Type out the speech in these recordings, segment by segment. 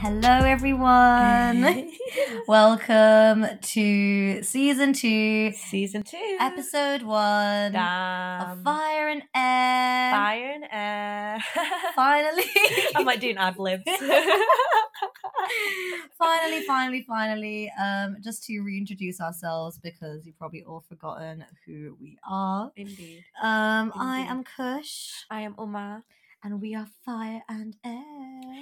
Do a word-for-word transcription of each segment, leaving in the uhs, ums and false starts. Hello, everyone. Welcome to season two. Season two. Episode one. Damn. Of Fire and Air. Fire and Air. Finally. I might do an ad lib. finally, finally, finally. Um, just to reintroduce ourselves because you've probably all forgotten who we are. Indeed. Um, Indeed. I am Kush. I am Uma. And we are Fire and Air.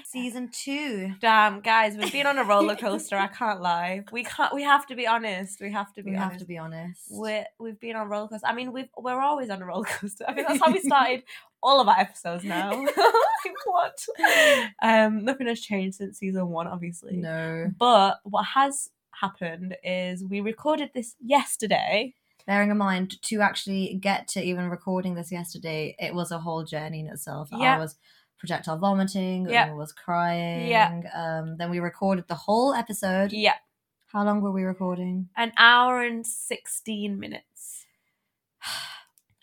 Season two. Damn, guys, we've been on a roller coaster. I can't lie. We can't. We have to be honest. We have to be. We honest. have to be honest. We're, we've been on roller coaster. I mean, we've we're always on a roller coaster. I think that's how we started all of our episodes now. What? Um, nothing has changed since season one, obviously. No. But what has happened is we recorded this yesterday. Bearing in mind, to actually get to even recording this yesterday, it was a whole journey in itself. Yep. I was projectile vomiting, yep. I was crying. Yep. Um, then we recorded the whole episode. Yeah. How long were we recording? An hour and sixteen minutes.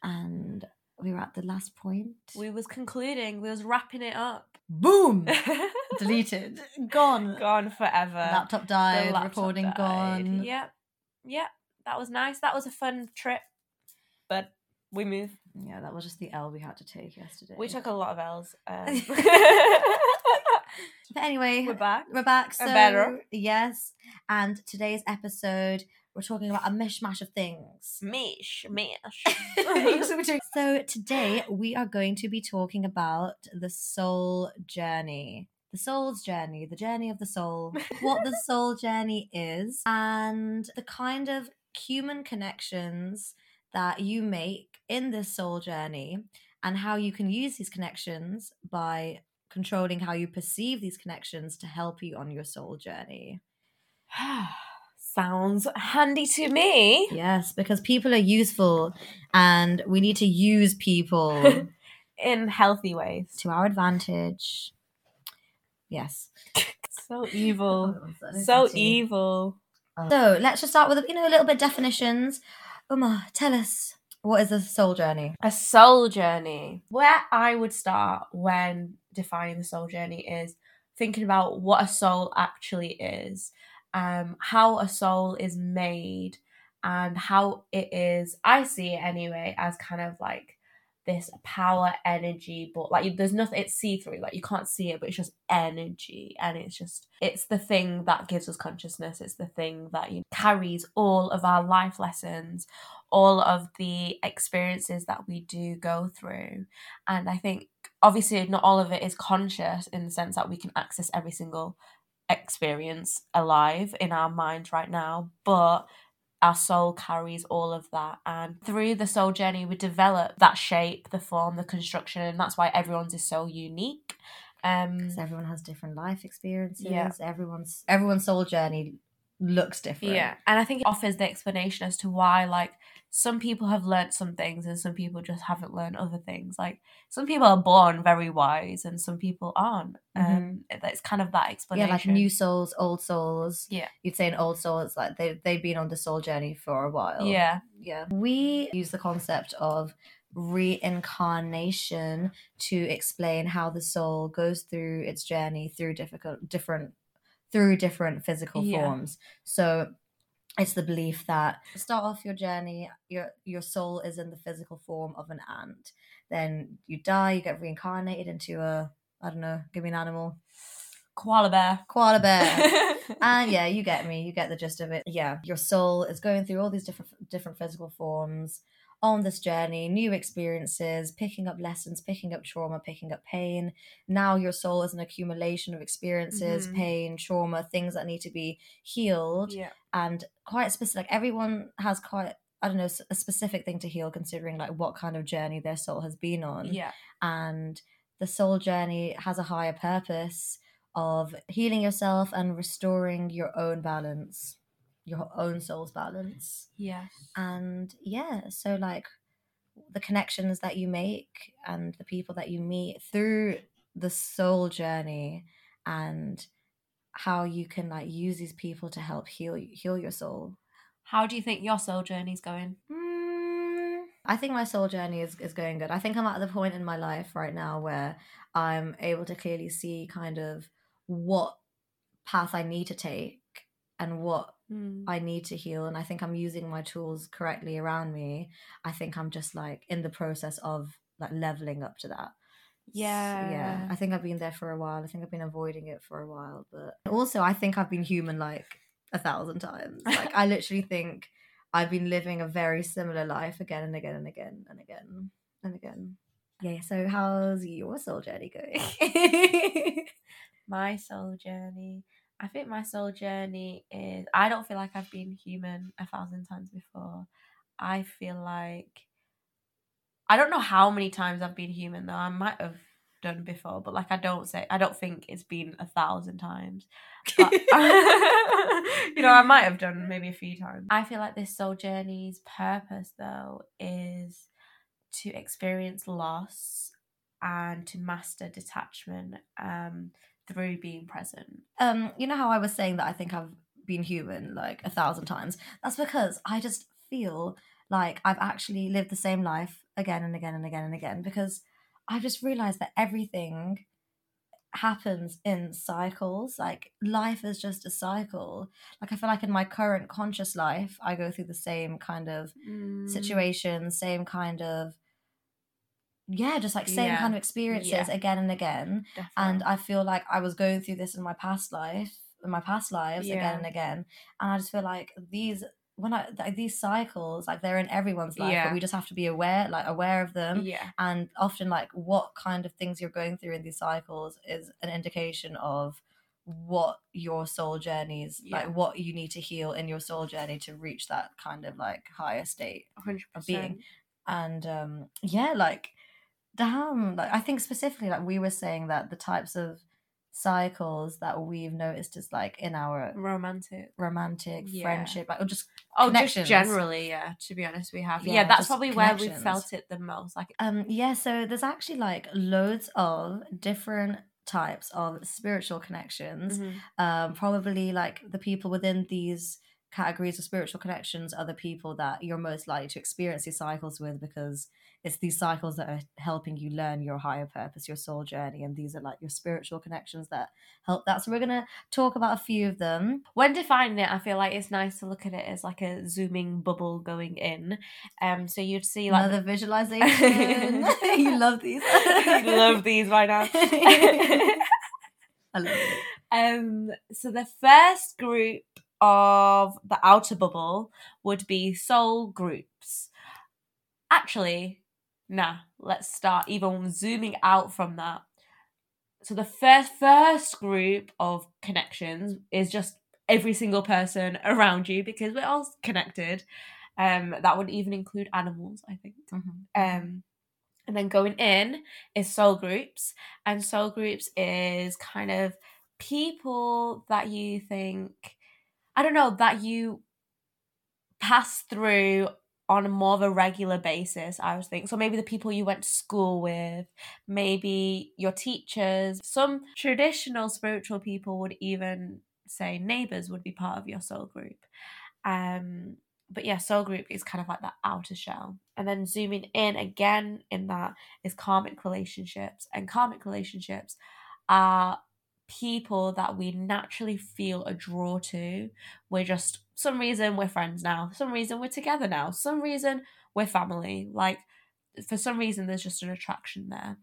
And we were at the last point. We was concluding. We was wrapping it up. Boom! Deleted. Gone. Gone forever. Laptop died. The laptop recording died. Gone. Yep. Yep. That was nice. That was a fun trip, but we moved. Yeah, that was just the L we had to take yesterday. We took a lot of L's. Um... But anyway, we're back. We're back. So, better. Yes. And today's episode, we're talking about a mishmash of things. Mish, mish. So today we are going to be talking about the soul journey. The soul's journey. The journey of the soul. What the soul journey is and the kind of human connections that you make in this soul journey and how you can use these connections by controlling how you perceive these connections to help you on your soul journey. Sounds handy to me. Yes, because people are useful and we need to use people in healthy ways to our advantage. Yes. So evil. Oh, so evil. So let's just start with, you know, a little bit of definitions. Uma, tell us, what is a soul journey? A soul journey. Where I would start when defining the soul journey is thinking about what a soul actually is, um, how a soul is made, and how it is, I see it anyway, as kind of like this power energy, but like there's nothing, it's see-through, like you can't see it, but it's just energy, and it's just it's the thing that gives us consciousness. It's the thing that, you know, carries all of our life lessons, all of the experiences that we do go through. And I think obviously not all of it is conscious in the sense that we can access every single experience alive in our mind right now, but our soul carries all of that. And through the soul journey, we develop that shape, the form, the construction. And that's why everyone's is so unique. Um, because everyone has different life experiences. Yeah. Everyone's everyone's soul journey looks different. Yeah. And I think it offers the explanation as to why, like, some people have learnt some things and some people just haven't learnt other things. Like, some people are born very wise and some people aren't. Mm-hmm. Um, it's kind of that explanation. Yeah, like new souls, old souls. Yeah. You'd say an old soul, it's like they, they've been on the soul journey for a while. Yeah. Yeah. We use the concept of reincarnation to explain how the soul goes through its journey through difficult, different, through different physical yeah. forms. So it's the belief that start off your journey, your your soul is in the physical form of an ant. Then you die, you get reincarnated into a, I don't know, give me an animal. Koala bear. Koala bear. And yeah, you get me, you get the gist of it. Yeah, your soul is going through all these different different physical forms on this journey, new experiences, picking up lessons, picking up trauma, picking up pain. Now your soul is an accumulation of experiences, mm-hmm. pain, trauma, things that need to be healed. Yeah. And quite specific, like everyone has quite, I don't know, a specific thing to heal considering like what kind of journey their soul has been on. Yeah. And the soul journey has a higher purpose of healing yourself and restoring your own balance, your own soul's balance. Yeah. And yeah, so like the connections that you make and the people that you meet through the soul journey and how you can like use these people to help heal heal your soul. How do you think your soul journey's going? Mm, I think my soul journey is, is going good. I think I'm at the point in my life right now where I'm able to clearly see kind of what path I need to take and what mm. I need to heal. And I think I'm using my tools correctly around me. I think I'm just like in the process of like leveling up to that. Yeah. So, yeah. I think I've been there for a while. I think I've been avoiding it for a while. But also I think I've been human like a thousand times. Like I literally think I've been living a very similar life again and again and again and again and again. Yeah. So how's your soul journey going? My soul journey. I think my soul journey is, I don't feel like I've been human a thousand times before. I feel like, I don't know how many times I've been human though. I might have done before, but like I don't say, I don't think it's been a thousand times. But, you know, I might have done maybe a few times. I feel like this soul journey's purpose though is to experience loss and to master detachment um, through being present. Um, you know how I was saying that I think I've been human like a thousand times? That's because I just feel like I've actually lived the same life again and again and again and again, because I've just realised that everything happens in cycles. Like life is just a cycle. Like I feel like in my current conscious life, I go through the same kind of mm. situation, same kind of yeah just like same yeah. kind of experiences yeah. again and again. Definitely. And I feel like I was going through this in my past life in my past lives yeah. again and again, and I just feel like these when I like, these cycles, like they're in everyone's life yeah. but we just have to be aware like aware of them yeah. and often like what kind of things you're going through in these cycles is an indication of what your soul journeys yeah. like what you need to heal in your soul journey to reach that kind of like higher state one hundred percent of being. And um yeah like damn, like I think specifically like we were saying that the types of cycles that we've noticed is like in our romantic romantic yeah. friendship, like or just oh just generally yeah to be honest we have yeah, yeah that's probably where we felt it the most. Like um yeah so there's actually like loads of different types of spiritual connections. Mm-hmm. Um probably like the people within these categories of spiritual connections are the people that you're most likely to experience these cycles with, because it's these cycles that are helping you learn your higher purpose, your soul journey, and these are like your spiritual connections that help that. So we're gonna talk about a few of them. When defining it, I feel like it's nice to look at it as like a zooming bubble going in. Um, so you'd see like another visualization. You love these. You love these right now. I love it. Um, so the first group of the outer bubble would be soul groups. Actually, nah, let's start even zooming out from that. So the first first group of connections is just every single person around you, because we're all connected. Um, that would even include animals, I think. Mm-hmm. Um, and then going in is soul groups, and soul groups is kind of people that you think, I don't know, that you pass through on a more of a regular basis, I would think. So maybe the people you went to school with, maybe your teachers. Some traditional spiritual people would even say neighbours would be part of your soul group. Um, but yeah, soul group is kind of like that outer shell. And then zooming in again in that is karmic relationships. And karmic relationships are people that we naturally feel a draw to. We're just, some reason we're friends now, some reason we're together now, some reason we're family. Like for some reason there's just an attraction there,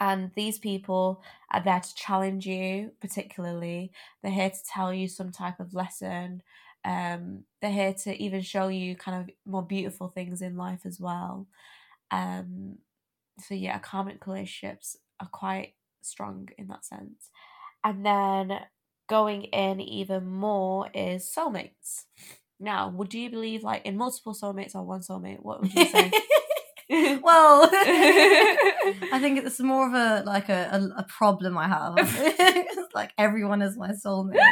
and these people are there to challenge you. Particularly they're here to tell you some type of lesson. Um they're here to even show you kind of more beautiful things in life as well. Um so yeah, karmic relationships are quite strong in that sense. And then going in even more is soulmates. Now, would you believe like in multiple soulmates or one soulmate? What would you say? Well, I think it's more of a like a, a, a problem I have. Like everyone is my soulmate.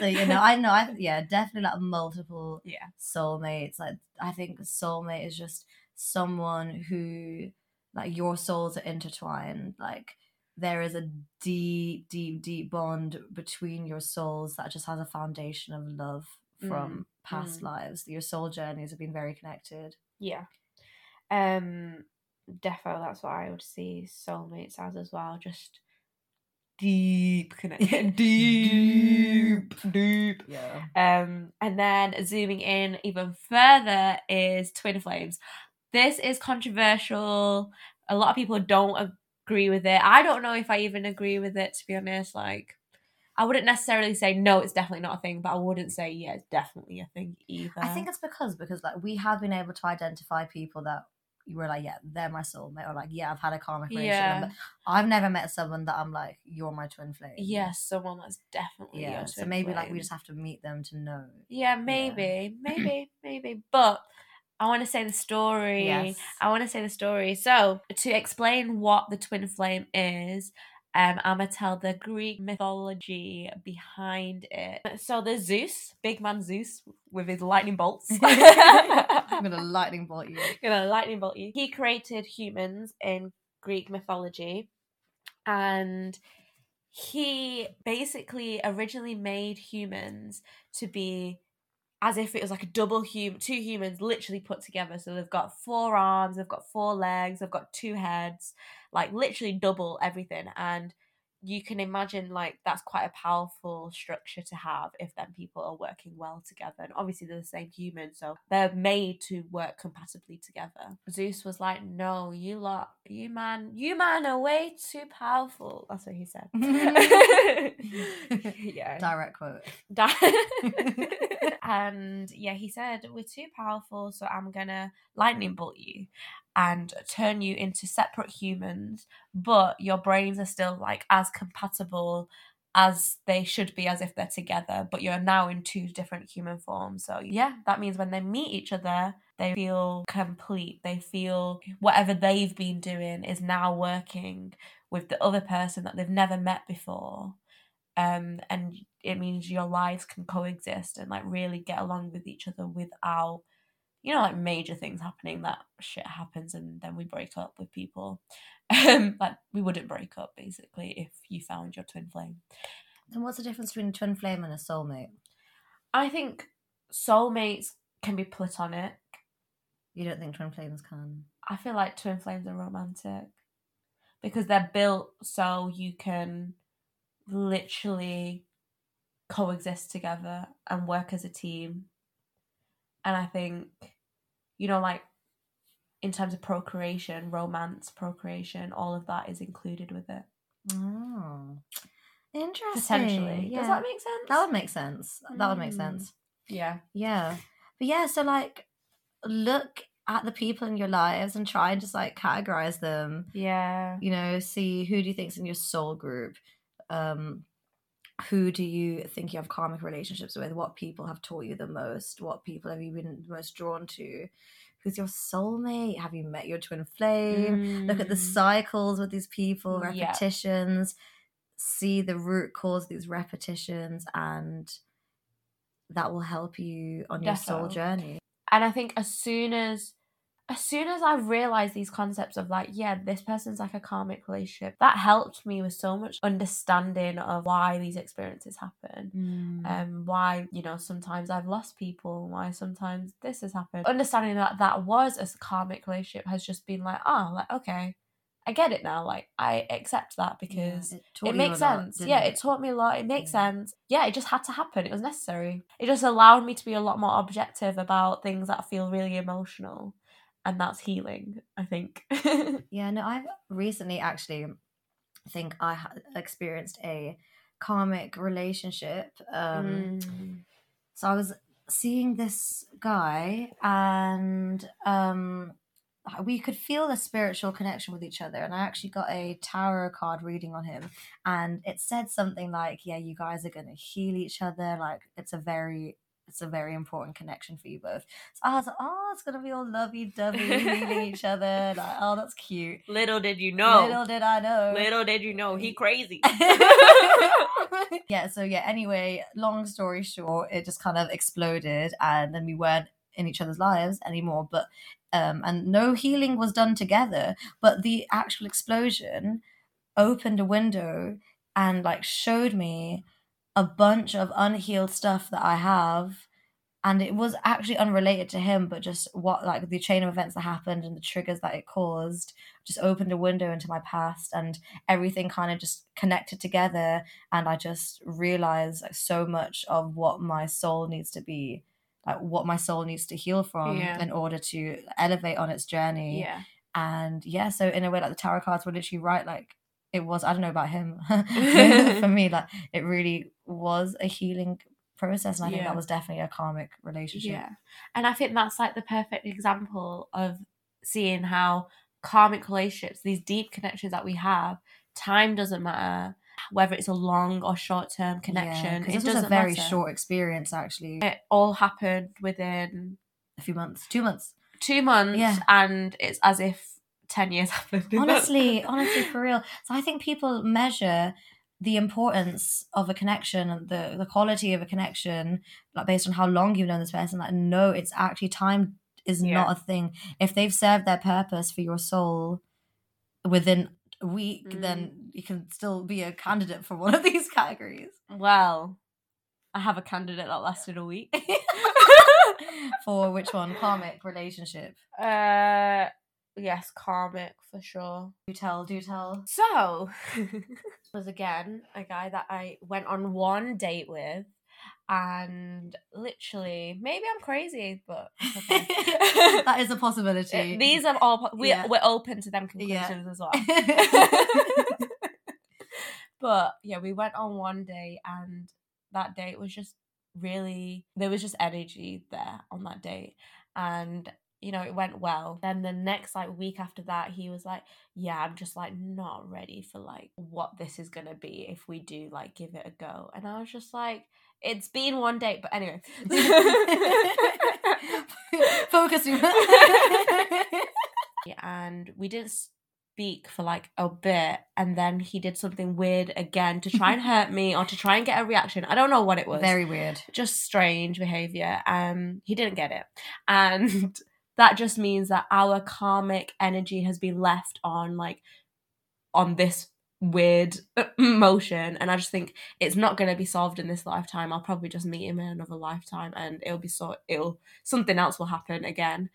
So you know, I know, I yeah, definitely like multiple yeah. soulmates. Like I think soulmate is just someone who like your souls are intertwined. Like there is a deep, deep, deep bond between your souls that just has a foundation of love from mm. past mm. lives. Your soul journeys have been very connected. Yeah. Um, defo, that's what I would see soulmates as as well. Just deep connection. deep, deep, deep. Yeah. Um, and then zooming in even further is twin flames. This is controversial. A lot of people don't agree with it. I don't know if I even agree with it, to be honest. Like, I wouldn't necessarily say, no, it's definitely not a thing, but I wouldn't say, yeah, it's definitely a thing either. I think it's because, because like, we have been able to identify people that you were like, yeah, they're my soulmate, or like, yeah, I've had a karmic relationship. Yeah. But I've never met someone that I'm like, you're my twin flame. Yeah, someone that's definitely yeah. your twin flame. So maybe flame. Like, we just have to meet them to know. Yeah, maybe, yeah. maybe, maybe. But I want to say the story. Yes. I want to say the story. So to explain what the twin flame is, Um, I'm going to tell the Greek mythology behind it. So there's Zeus, big man Zeus, with his lightning bolts. I'm going to lightning bolt you. I'm going to lightning bolt you. He created humans in Greek mythology. And he basically originally made humans to be as if it was like a double human, two humans literally put together. So they've got four arms, they've got four legs, they've got two heads, like literally double everything. And you can imagine like that's quite a powerful structure to have if then people are working well together. And obviously they're the same human, so they're made to work compatibly together. Zeus was like, no, you lot, you man, you man are way too powerful. That's what he said. Yeah. Direct quote. Di- And yeah, he said, we're too powerful, so I'm gonna lightning bolt you and turn you into separate humans, but your brains are still like as compatible as they should be, as if they're together, but you're now in two different human forms. So yeah, that means when they meet each other, they feel complete. They feel whatever they've been doing is now working with the other person that they've never met before. Um, and it means your lives can coexist and like really get along with each other without, you know, like major things happening. That shit happens and then we break up with people. Um, like we wouldn't break up basically if you found your twin flame. And what's the difference between a twin flame and a soulmate? I think soulmates can be platonic. You don't think twin flames can? I feel like twin flames are romantic because they're built so you can literally coexist together and work as a team. And I think, you know, like in terms of procreation, romance, procreation, all of that is included with it. Oh, interesting. Potentially. Yeah. Does that make sense? That would make sense. Mm. That would make sense. Yeah. Yeah. But yeah, so like look at the people in your lives and try and just like categorize them. Yeah. You know, see who do you think's in your soul group? Um, who do you think you have karmic relationships with? What people have taught you the most? What people have you been most drawn to? Who's your soulmate? Have you met your twin flame? Mm. Look at the cycles with these people, repetitions. Yeah. See the root cause of these repetitions, and that will help you on Defo. Your soul journey. And I think as soon as As soon as I realised these concepts of like, yeah, this person's like a karmic relationship, that helped me with so much understanding of why these experiences happen. Mm. Um, why, you know, sometimes I've lost people, why sometimes this has happened. Understanding that that was a karmic relationship has just been like, oh, like, okay, I get it now. Like, I accept that because yeah, it, it makes sense. Lot, yeah, it? it taught me a lot. It makes yeah. sense. Yeah, it just had to happen. It was necessary. It just allowed me to be a lot more objective about things that feel really emotional. And that's healing, I think. Yeah, no, I've recently actually think I ha- experienced a karmic relationship. Um, mm. So I was seeing this guy and um, we could feel a spiritual connection with each other. And I actually got a tarot card reading on him. And it said something like, yeah, you guys are going to heal each other. Like, it's a very... it's a very important connection for you both. So I was like, oh, it's going to be all lovey-dovey, leaving each other. Like, oh, that's cute. Little did you know. Little did I know. Little did you know. He crazy. Yeah, so yeah, anyway, long story short, it just kind of exploded and then we weren't in each other's lives anymore. But um, and no healing was done together. But the actual explosion opened a window and like showed me a bunch of unhealed stuff that I have And it was actually unrelated to him, but just what, like, the chain of events that happened and the triggers that it caused just opened a window into my past, and everything kind of just connected together. And I just realized, like, so much of what my soul needs to be, like what my soul needs to heal from yeah. in order to elevate on its journey. Yeah. And yeah, so in a way, like, the tarot cards were literally right, like, it was, I don't know about him, for me, like, it really was a healing process, and I yeah. think that was definitely a karmic relationship. Yeah, and I think that's, like, the perfect example of seeing how karmic relationships, these deep connections that we have, time doesn't matter, whether it's a long or short-term connection. Yeah, it was a very matter. short experience, actually. It all happened within a few months, two months. Two months, yeah. And it's as if ten years happened. Honestly, honestly, for real. So I think people measure the importance of a connection and the, the quality of a connection, like, based on how long you've known this person. Like, no, it's actually, time is yeah. not a thing. If they've served their purpose for your soul within a week, mm. then you can still be a candidate for one of these categories. Well, I have a candidate that lasted a week. For which one? Karmic relationship. Uh... Yes, karmic, for sure. Do tell, do tell. So, was again a guy that I went on one date with, and literally, maybe I'm crazy, but okay. That is a possibility. It, these are all, we, yeah. we're open to them conclusions yeah. as well. But yeah, we went on one date, and that date was just really, there was just energy there on that date. And you know, it went well. Then the next, like, week after that, he was like, yeah, I'm just, like, not ready for, like, what this is gonna be if we do, like, give it a go. And I was just like, it's been one date, but anyway. Focusing. And we didn't speak for, like, a bit, and then he did something weird again to try and hurt me or to try and get a reaction. I don't know what it was. Very weird. Just strange behaviour. Um, he didn't get it. And that just means that our karmic energy has been left on, like, on this weird motion. And I just think it's not going to be solved in this lifetime. I'll probably just meet him in another lifetime, and it'll be so, it'll, something else will happen again.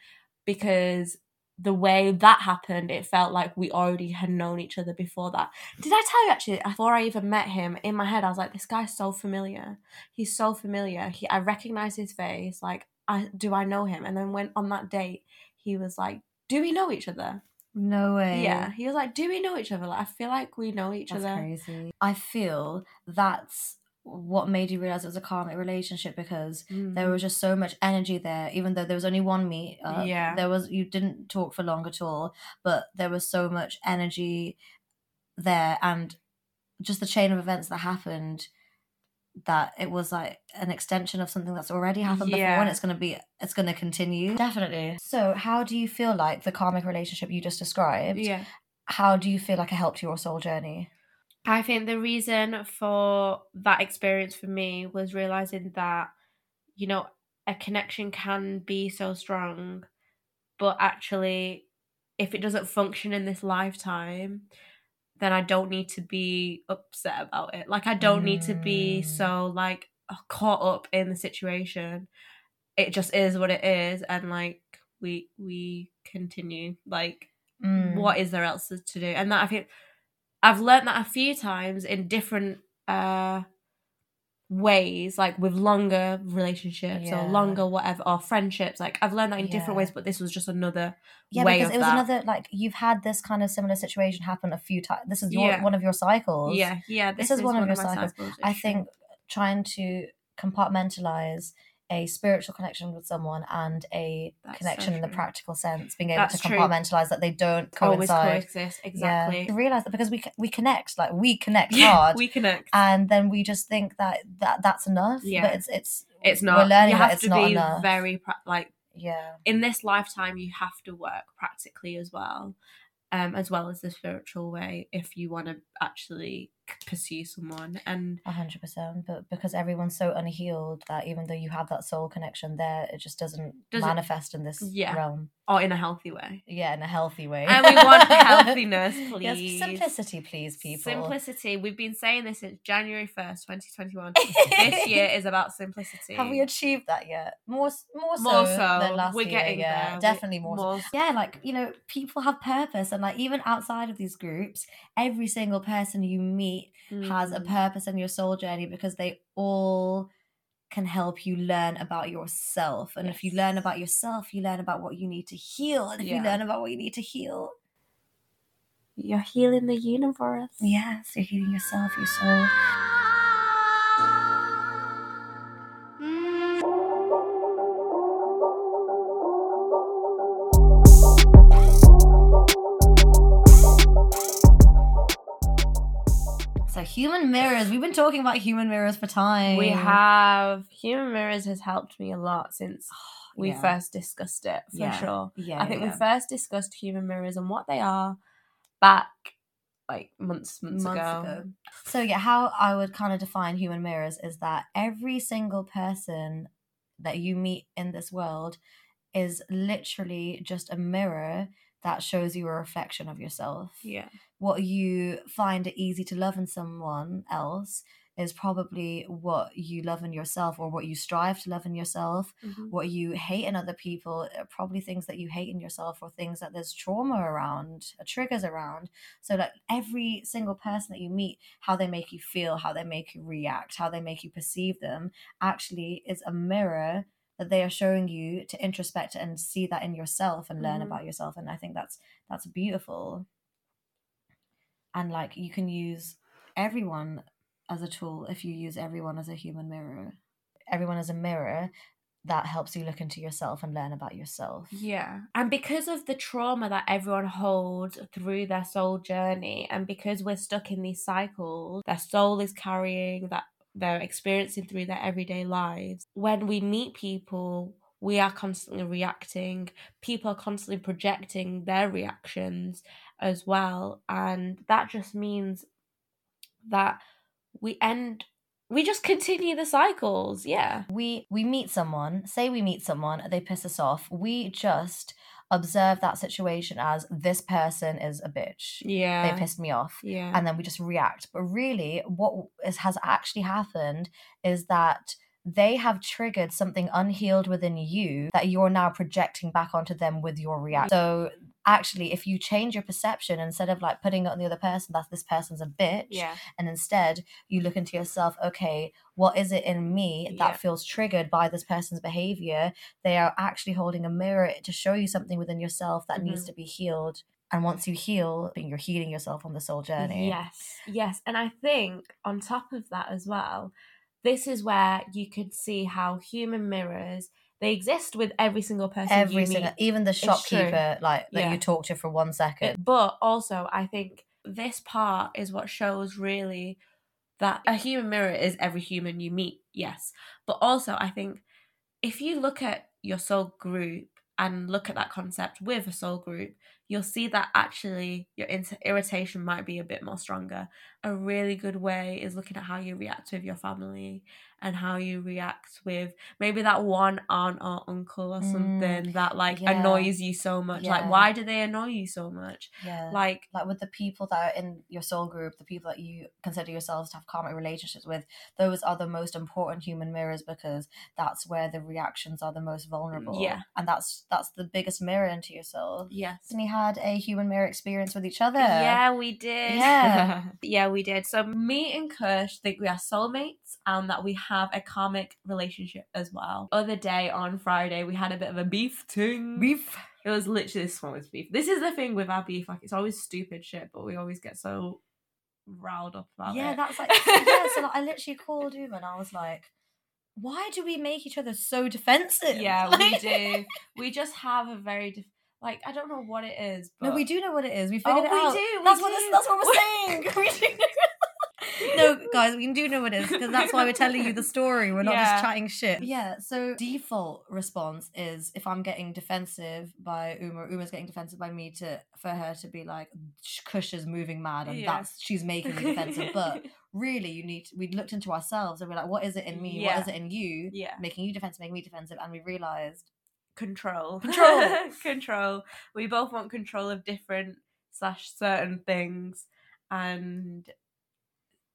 Because the way that happened, it felt like we already had known each other before that. Did I tell you, actually, before I even met him, in my head, I was like, this guy's so familiar. He's so familiar. He, I recognize his face. Like, I, do I know him? And then when on that date, he was like, do we know each other? No way. Yeah. He was like, do we know each other? Like, I feel like we know each that's other. That's crazy. I feel that's what made you realize it was a karmic relationship, because mm. there was just so much energy there, even though there was only one meet up. Yeah. There was, you didn't talk for long at all, but there was so much energy there, and just the chain of events that happened, that it was like an extension of something that's already happened yeah. before, and it's going to be, it's going to continue. Definitely. So how do you feel like the karmic relationship you just described, yeah. how do you feel like it helped your soul journey? I think the reason for that experience for me was realising that, you know, a connection can be so strong, but actually, if it doesn't function in this lifetime, then I don't need to be upset about it. Like, I don't mm. need to be so, like, caught up in the situation. It just is what it is, and, like, we we continue. Like, mm. what is there else to do? And that, I think, I've learned that a few times in different uh, ways, like, with longer relationships yeah. or longer whatever, or friendships. Like, I've learned that in yeah. different ways, but this was just another yeah, way of that. Yeah, because it was another, like, you've had this kind of similar situation happen a few times. This is your, yeah. one of your cycles. Yeah, yeah. This, this is, is one, one of your cycles. cycles I think trying to compartmentalise a spiritual connection with someone and a That's connection so in the practical sense, being able That's to compartmentalize true. That they don't coincide. Always coexist, exactly. Yeah. Realize that, because we we connect, like we connect yeah, hard, we connect, and then we just think that, that that's enough. Yeah, but it's it's it's not. We're learning you have that it's to not be enough. Very pra- like yeah. In this lifetime, you have to work practically as well, um, as well as the spiritual way, if you want to actually pursue someone. And one hundred percent, but because everyone's so unhealed that even though you have that soul connection there, it just doesn't, doesn't manifest in this yeah. realm. Or in a healthy way. Yeah, in a healthy way. And we want healthiness, please. Yes, simplicity, please, people. Simplicity. We've been saying this since January first, twenty twenty-one. This year is about simplicity. Have we achieved that yet? More, more, more so, so than last we're year. We're getting yeah. there. Definitely more, more so. so. Yeah, like, you know, people have purpose. And like even outside of these groups, every single person you meet mm. has a purpose in your soul journey, because they all can help you learn about yourself. And yes. if you learn about yourself, you learn about what you need to heal. And if yeah. you learn about what you need to heal, you're healing the universe. Yes, you're healing yourself, your soul. Human mirrors. We've been talking about human mirrors for time. We have. Human mirrors has helped me a lot since we yeah. first discussed it, for yeah. sure. Yeah, I think yeah. we first discussed human mirrors and what they are back like months, months, months ago. ago. So yeah, how I would kind of define human mirrors is that every single person that you meet in this world is literally just a mirror that shows you a reflection of yourself. Yeah. What you find it easy to love in someone else is probably what you love in yourself, or what you strive to love in yourself. Mm-hmm. What you hate in other people are probably things that you hate in yourself, or things that there's trauma around, triggers around. So like every single person that you meet, how they make you feel, how they make you react, how they make you perceive them, actually is a mirror that they are showing you to introspect and see that in yourself and learn mm. about yourself. And I think that's that's beautiful. And like you can use everyone as a tool if you use everyone as a human mirror. Everyone as a mirror that helps you look into yourself and learn about yourself. Yeah. And because of the trauma that everyone holds through their soul journey, and because we're stuck in these cycles their soul is carrying, that they're experiencing through their everyday lives, when we meet people, we are constantly reacting. People are constantly projecting their reactions as well, and that just means that we end we just continue the cycles. Yeah, we we meet someone, say we meet someone, they piss us off, we just observe that situation as this person is a bitch. Yeah. They pissed me off. Yeah. And then we just react. But really, what is, has actually happened is that they have triggered something unhealed within you that you're now projecting back onto them with your reaction. So actually, if you change your perception, instead of like putting it on the other person, that's this person's a bitch, yeah. and instead you look into yourself, okay, what is it in me that yeah. feels triggered by this person's behavior? They are actually holding a mirror to show you something within yourself that mm-hmm. needs to be healed. And once you heal, you're healing yourself on the soul journey. Yes, yes. And I think on top of that as well, this is where you could see how human mirrors, they exist with every single person every you single, meet. Even the shopkeeper like that yeah. you talk to for one second. It, but also, I think this part is what shows really that a human mirror is every human you meet, yes. But also, I think if you look at your soul group and look at that concept with a soul group, you'll see that actually your inter- irritation might be a bit more stronger. A really good way is looking at how you react with your family and how you react with maybe that one aunt or uncle or something mm, that like yeah. annoys you so much. Yeah. Like, why do they annoy you so much? Yeah. Like, like with the people that are in your soul group, the people that you consider yourselves to have karmic relationships with, those are the most important human mirrors, because that's where the reactions are the most vulnerable. Yeah. And that's that's the biggest mirror into yourself. Yes. And had a human mirror experience with each other. Yeah, we did. Yeah, yeah, we did. So me and Kush think we are soulmates and that we have a karmic relationship as well. Other day on Friday, we had a bit of a beef too. Beef. It was literally the smallest beef. This is the thing with our beef. Like, it's always stupid shit, but we always get so riled up about yeah, it. Yeah, that's like, yeah, so like, I literally called him and I was like, why do we make each other so defensive? Yeah, like... we do. We just have a very... Def- Like, I don't know what it is, but... No, we do know what it is. We figured oh, it we out. Do, we that's do. What this, that's what we're saying. we do know. No, guys, we do know what it is, because that's why we're telling you the story. We're not yeah. just chatting shit. Yeah, so default response is if I'm getting defensive by Uma, Uma's getting defensive by me, to for her to be like, Kush is moving mad and yeah. that's she's making me defensive. But really you need to, we'd looked into ourselves and we're like, what is it in me? Yeah. What is it in you? Yeah. Making you defensive, making me defensive. And we realised control. Control. Control. We both want control of different slash certain things. And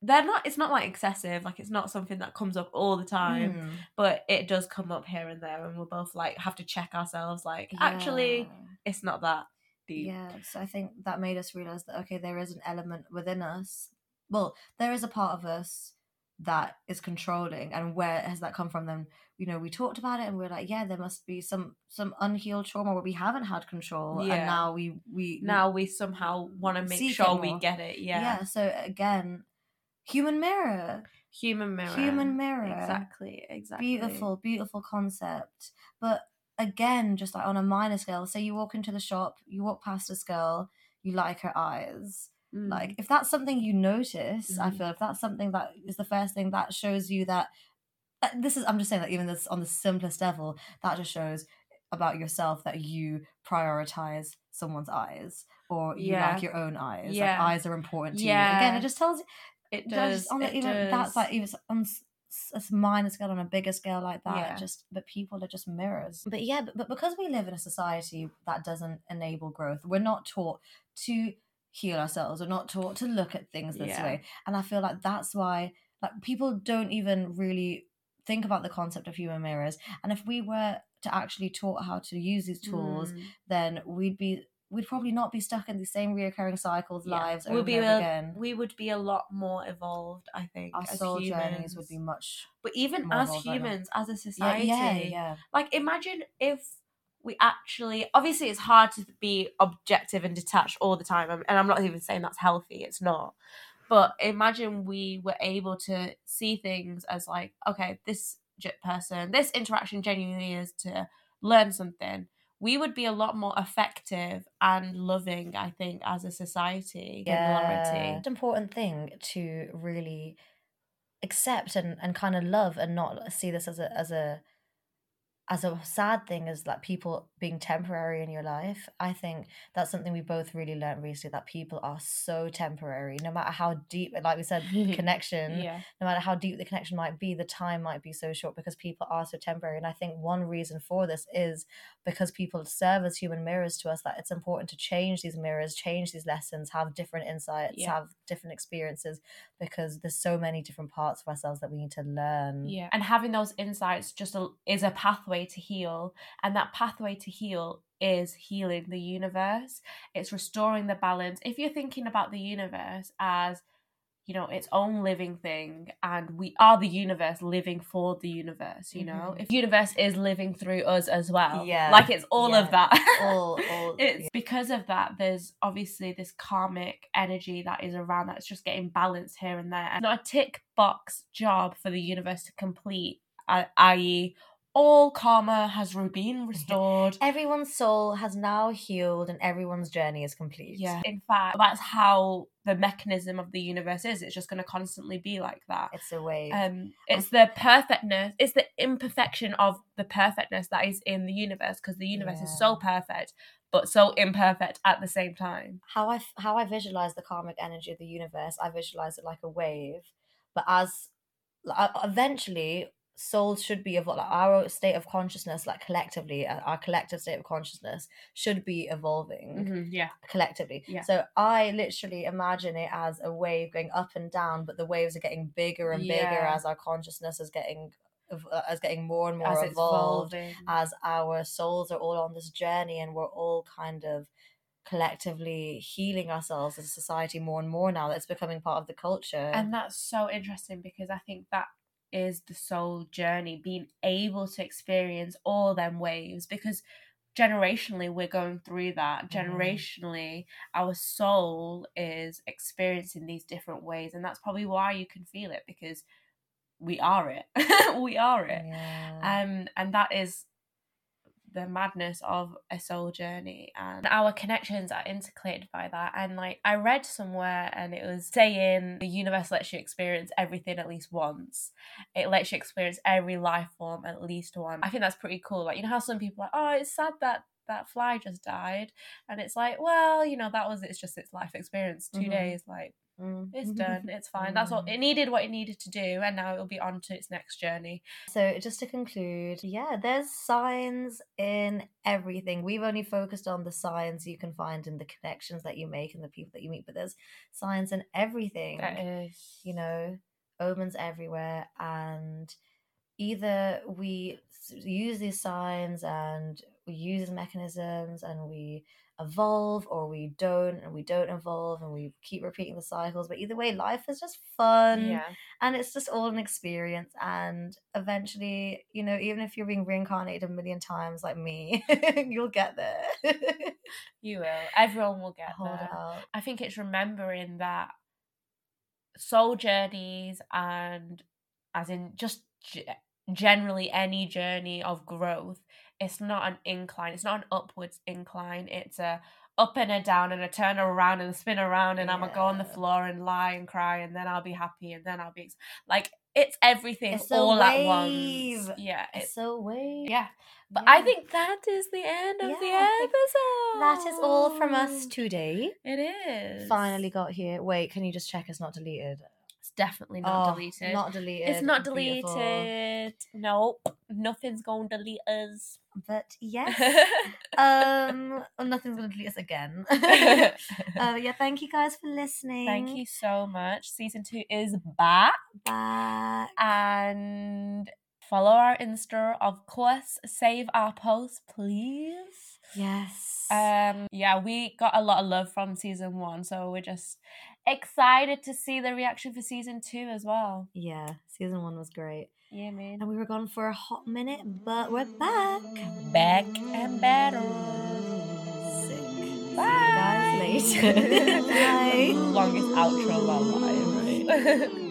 they're not, it's not like excessive, like it's not something that comes up all the time, mm. but it does come up here and there, and we'll both like have to check ourselves, like yeah. actually it's not that deep. Yeah, so I think that made us realise that, okay, there is an element within us, well, there is a part of us that is controlling, and where has that come from then? You know, we talked about it and we we're like, yeah, there must be some some unhealed trauma where we haven't had control, yeah. and now we, we... Now we somehow want to make sure we get it, yeah. Yeah, so again... Human mirror. Human mirror. Human mirror. Exactly, exactly. Beautiful, beautiful concept. But again, just like on a minor scale, say you walk into the shop, you walk past this girl, you like her eyes. Mm. Like, if that's something you notice, mm. I feel, if that's something that is the first thing that shows you that, uh, this is, I'm just saying that even this on the simplest level, that just shows about yourself that you prioritize someone's eyes, or you yeah. like your own eyes. Yeah. Like, eyes are important to yeah. you. Again, it just tells you, It does. Just on it the, even does. That's like even on a minor scale, on a bigger scale like that. Yeah. Just, but people are just mirrors. But yeah, but, but because we live in a society that doesn't enable growth, we're not taught to heal ourselves. We're not taught to look at things this yeah. way. And I feel like that's why like people don't even really think about the concept of human mirrors. And if we were to actually taught how to use these tools, mm. then we'd be. We'd probably not be stuck in the same reoccurring cycles, yeah. lives over we'll be and over a, again. We would be a lot more evolved, I think. Our as soul humans. Journeys would be much. But even as humans, as a society, yeah, yeah, yeah. like imagine if we actually. Obviously, it's hard to be objective and detached all the time, and I'm not even saying that's healthy. It's not. But imagine we were able to see things as like, okay, this person, this interaction genuinely is to learn something. We would be a lot more effective and loving, I think, as a society. Yeah. It's an important thing to really accept and, and kind of love, and not see this as a as a as a sad thing, as like people being temporary in your life. I think that's something we both really learned recently, that people are so temporary, no matter how deep, like we said, connection, yeah. no matter how deep the connection might be, the time might be so short because people are so temporary. And I think one reason for this is because people serve as human mirrors to us, that it's important to change these mirrors, change these lessons, have different insights, yeah. have different experiences, because there's so many different parts of ourselves that we need to learn. Yeah. And having those insights just a, is a pathway to heal, and that pathway to heal is healing the universe. It's restoring the balance. If you're thinking about the universe as, you know, its own living thing, and we are the universe living for the universe, you know, mm-hmm. if universe is living through us as well, yeah, like it's all yeah. of that all, all, it's yeah. because of that there's obviously this karmic energy that is around, that's just getting balanced here and there. It's not a tick box job for the universe to complete, that is all karma has been restored. Everyone's soul has now healed and everyone's journey is complete. Yeah. In fact, that's how the mechanism of the universe is. It's just going to constantly be like that. It's a wave. Um, it's the perfectness. It's the imperfection of the perfectness that is in the universe, because the universe yeah. is so perfect, but so imperfect at the same time. How I, how I visualise the karmic energy of the universe, I visualise it like a wave. But as uh, eventually... souls should be evolved, like our state of consciousness, like collectively our collective state of consciousness should be evolving, mm-hmm, yeah collectively yeah. So I literally imagine it as a wave going up and down, but the waves are getting bigger and yeah. bigger as our consciousness is getting as getting more and more as evolved, as our souls are all on this journey, and we're all kind of collectively healing ourselves as a society more and more now. That's becoming part of the culture, and that's so interesting, because I think that is the soul journey, being able to experience all them waves, because generationally we're going through that. Generationally, mm. our soul is experiencing these different waves, and that's probably why you can feel it, because we are it. we are it. Yeah. Um, and that is the madness of a soul journey, and our connections are interconnected by that. And like I read somewhere, and it was saying the universe lets you experience everything at least once. It lets you experience every life form at least once. I think that's pretty cool. Like, you know how some people are like, oh, it's sad that that fly just died, and it's like, well, you know, that was it's just its life experience, two mm-hmm. days, like Mm. It's done. It's fine. That's all. It needed what it needed to do, and now it'll be on to its next journey. So just to conclude, yeah, there's signs in everything. We've only focused on the signs you can find in the connections that you make and the people that you meet, but there's signs in everything. That is. You know, omens everywhere, and either we use these signs and we use these mechanisms and we evolve, or we don't and we don't evolve and we keep repeating the cycles. But either way, life is just fun, yeah. and it's just all an experience, and eventually, you know, even if you're being reincarnated a million times like me, you'll get there. You will. Everyone will get Hold there out. I think it's remembering that soul journeys, and as in just g- generally any journey of growth, it's not an incline, it's not an upwards incline, it's a up and a down and a turn around and a spin around, and yeah. I'm gonna go on the floor and lie and cry, and then I'll be happy, and then I'll be like, it's everything, it's all at once. Yeah, it's, it's so wave. Yeah, but yeah. I think that is the end of yeah, the episode. That is all from us today. It is. Finally got here. Wait, can you just check it's not deleted? Definitely not oh, deleted. Not deleted. It's not deleted. Beautiful. Nope. Nothing's going to delete us. But yes. um, nothing's going to delete us again. uh, yeah, thank you guys for listening. Thank you so much. Season two is back. Back. And follow our Insta, of course. Save our posts, please. Yes. Um. Yeah, we got a lot of love from season one, so we're just excited to see the reaction for season two as well. Yeah, season one was great. Yeah, man. And we were gone for a hot minute, but we're back. Back and better. Sick. Bye. See you guys later. Bye. Longest outro of our life, right?